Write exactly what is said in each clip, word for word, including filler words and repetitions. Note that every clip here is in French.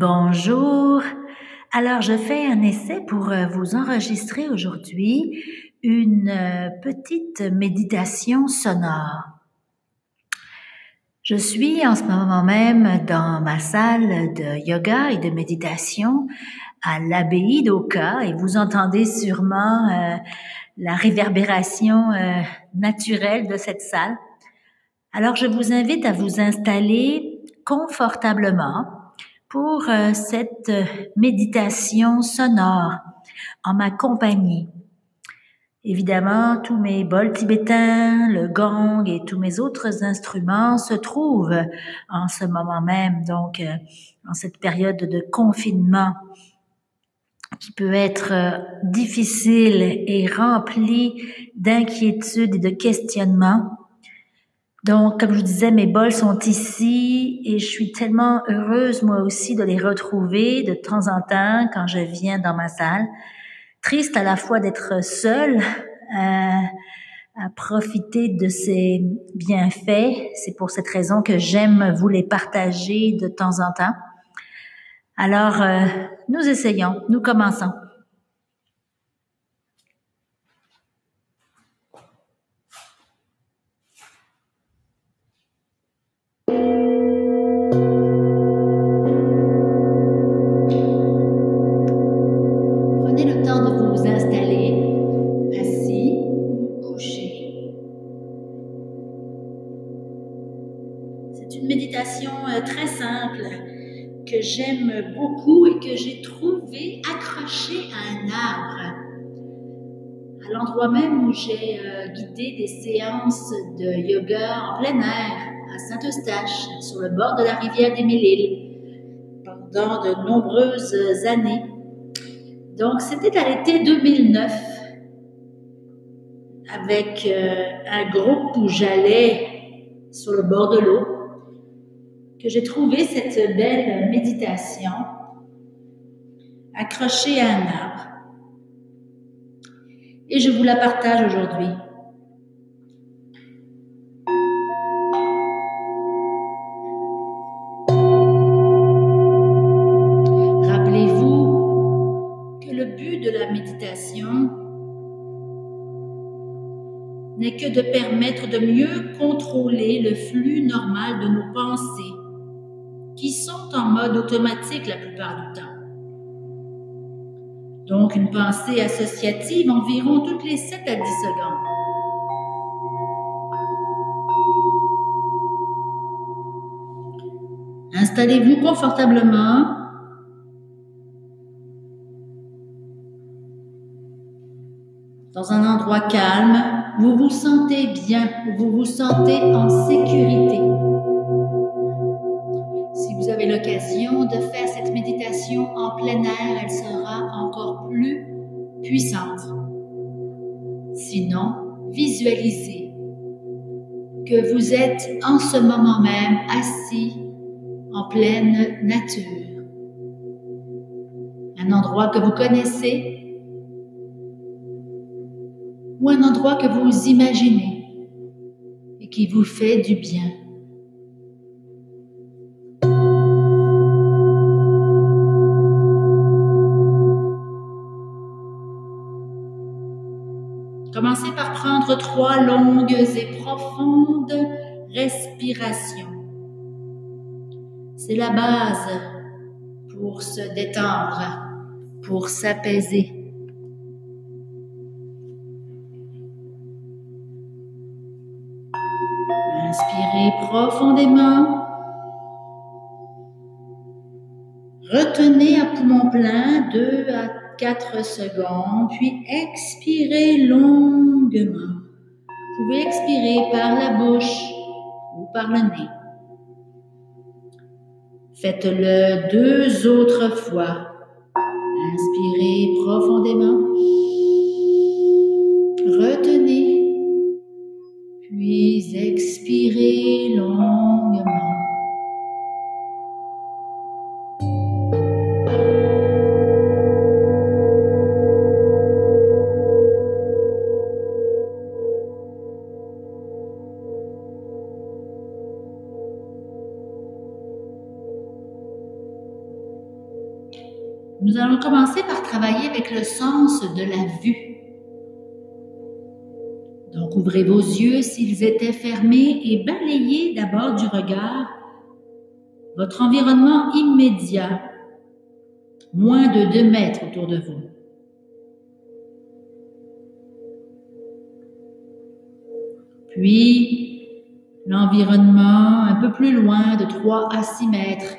Bonjour! Alors, je fais un essai pour euh, vous enregistrer aujourd'hui une euh, petite méditation sonore. Je suis en ce moment même dans ma salle de yoga et de méditation à l'abbaye d'Oka et vous entendez sûrement euh, la réverbération euh, naturelle de cette salle. Alors, je vous invite à vous installer confortablement pour euh, cette méditation sonore en ma compagnie. Évidemment, tous mes bols tibétains, le gong et tous mes autres instruments se trouvent en ce moment même, donc euh, en cette période de confinement qui peut être euh, difficile et remplie d'inquiétudes et de questionnements. Donc, comme je vous disais, mes bols sont ici et je suis tellement heureuse, moi aussi, de les retrouver de temps en temps quand je viens dans ma salle. Triste à la fois d'être seule à, à profiter de ces bienfaits. C'est pour cette raison que j'aime vous les partager de temps en temps. Alors, euh, nous essayons, nous commençons. Très simple, que j'aime beaucoup et que j'ai trouvé accrochée à un arbre. À l'endroit même où j'ai euh, guidé des séances de yoga en plein air, à Saint-Eustache, sur le bord de la rivière des Mille-Îles, pendant de nombreuses années. Donc, c'était à l'été deux mille neuf, avec euh, un groupe où j'allais sur le bord de l'eau, que j'ai trouvé cette belle méditation accrochée à un arbre. Et je vous la partage aujourd'hui. Rappelez-vous que le but de la méditation n'est que de permettre de mieux contrôler le flux normal de nos pensées, qui sont en mode automatique la plupart du temps. Donc, une pensée associative environ toutes les sept à dix secondes. Installez-vous confortablement. Dans un endroit calme, vous vous sentez bien, vous vous sentez en sécurité. L'occasion de faire cette méditation en plein air, elle sera encore plus puissante. Sinon, visualisez que vous êtes en ce moment même assis en pleine nature. Un endroit que vous connaissez ou un endroit que vous imaginez et qui vous fait du bien. Commencez par prendre trois longues et profondes respirations. C'est la base pour se détendre, pour s'apaiser. Inspirez profondément. Retenez à poumon plein deux à trois quatre secondes, puis expirez longuement. Vous pouvez expirer par la bouche ou par le nez. Faites-le deux autres fois. Inspirez profondément. Retenez, puis expirez longuement. Nous allons commencer par travailler avec le sens de la vue. Donc, ouvrez vos yeux s'ils étaient fermés et balayez d'abord du regard votre environnement immédiat, moins de deux mètres autour de vous. Puis, l'environnement un peu plus loin, de trois à six mètres.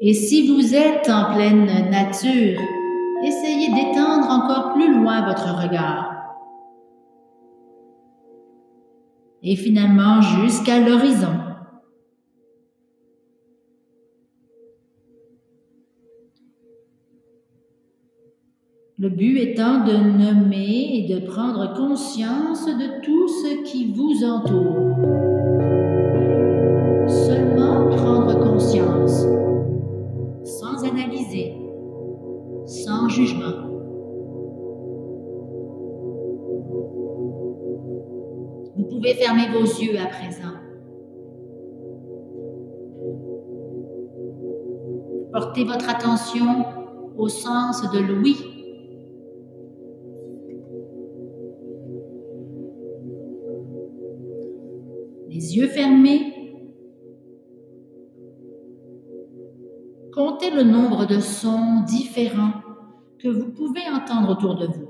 Et si vous êtes en pleine nature, essayez d'étendre encore plus loin votre regard. Et finalement, jusqu'à l'horizon. Le but étant de nommer et de prendre conscience de tout ce qui vous entoure. Seulement prendre conscience, sans analyser, sans jugement. Vous pouvez fermer vos yeux à présent. Portez votre attention au sens de l'ouïe. Les yeux fermés, comptez le nombre de sons différents que vous pouvez entendre autour de vous.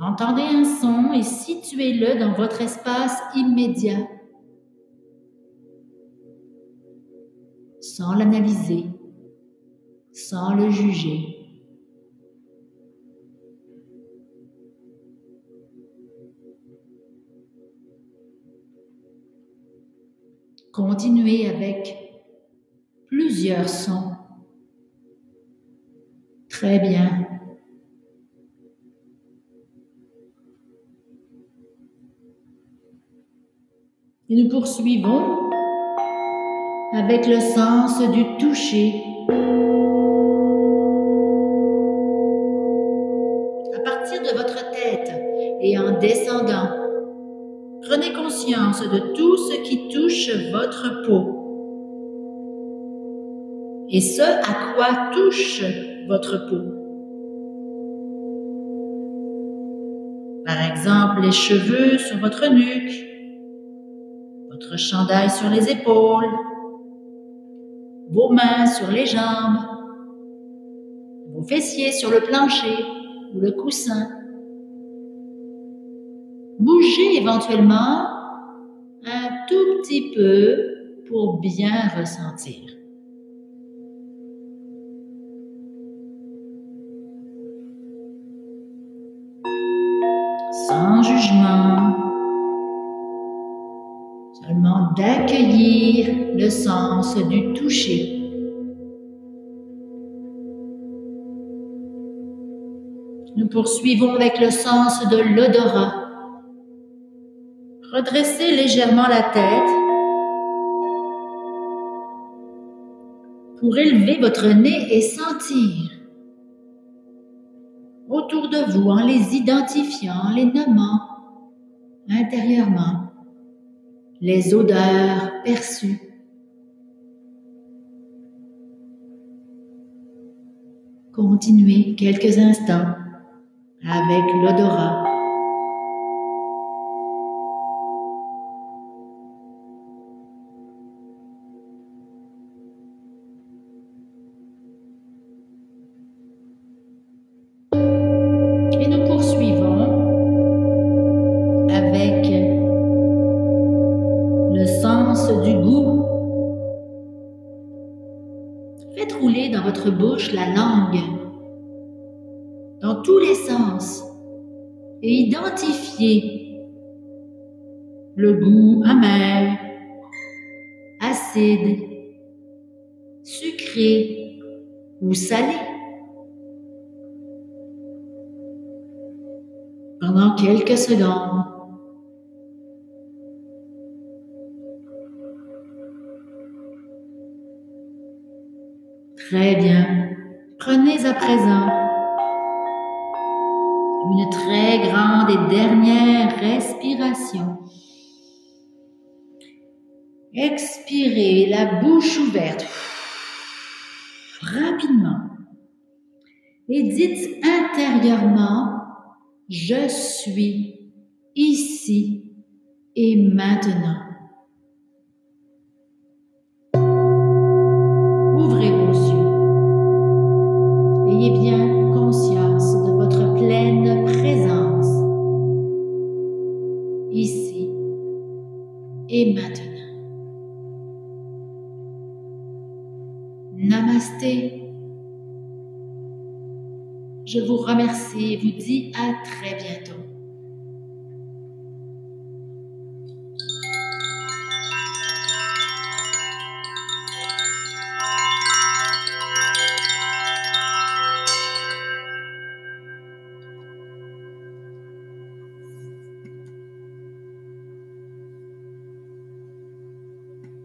Entendez un son et situez-le dans votre espace immédiat, sans l'analyser, sans le juger. Continuez avec plusieurs sons. Très bien. Et nous poursuivons avec le sens du toucher. À partir de votre tête et en descendant, prenez conscience de tout ce qui touche votre peau et ce à quoi touche votre peau. Par exemple, les cheveux sur votre nuque, votre chandail sur les épaules, vos mains sur les jambes, vos fessiers sur le plancher ou le coussin. Bougez éventuellement un tout petit peu pour bien ressentir. Sans jugement, seulement d'accueillir le sens du toucher. Nous poursuivons avec le sens de l'odorat. Redressez légèrement la tête pour élever votre nez et sentir autour de vous en les identifiant, les nommant intérieurement, les odeurs perçues. Continuez quelques instants avec l'odorat. Bouche, la langue, dans tous les sens et identifiez le goût amer, acide, sucré ou salé. Pendant quelques secondes, très bien. Prenez à présent une très grande et dernière respiration. Expirez, la bouche ouverte, rapidement. Et dites intérieurement, je suis ici et maintenant. Ouvrez vos yeux. Ayez bien conscience de votre pleine présence, ici et maintenant. Namasté. Je vous remercie et vous dis à très bientôt.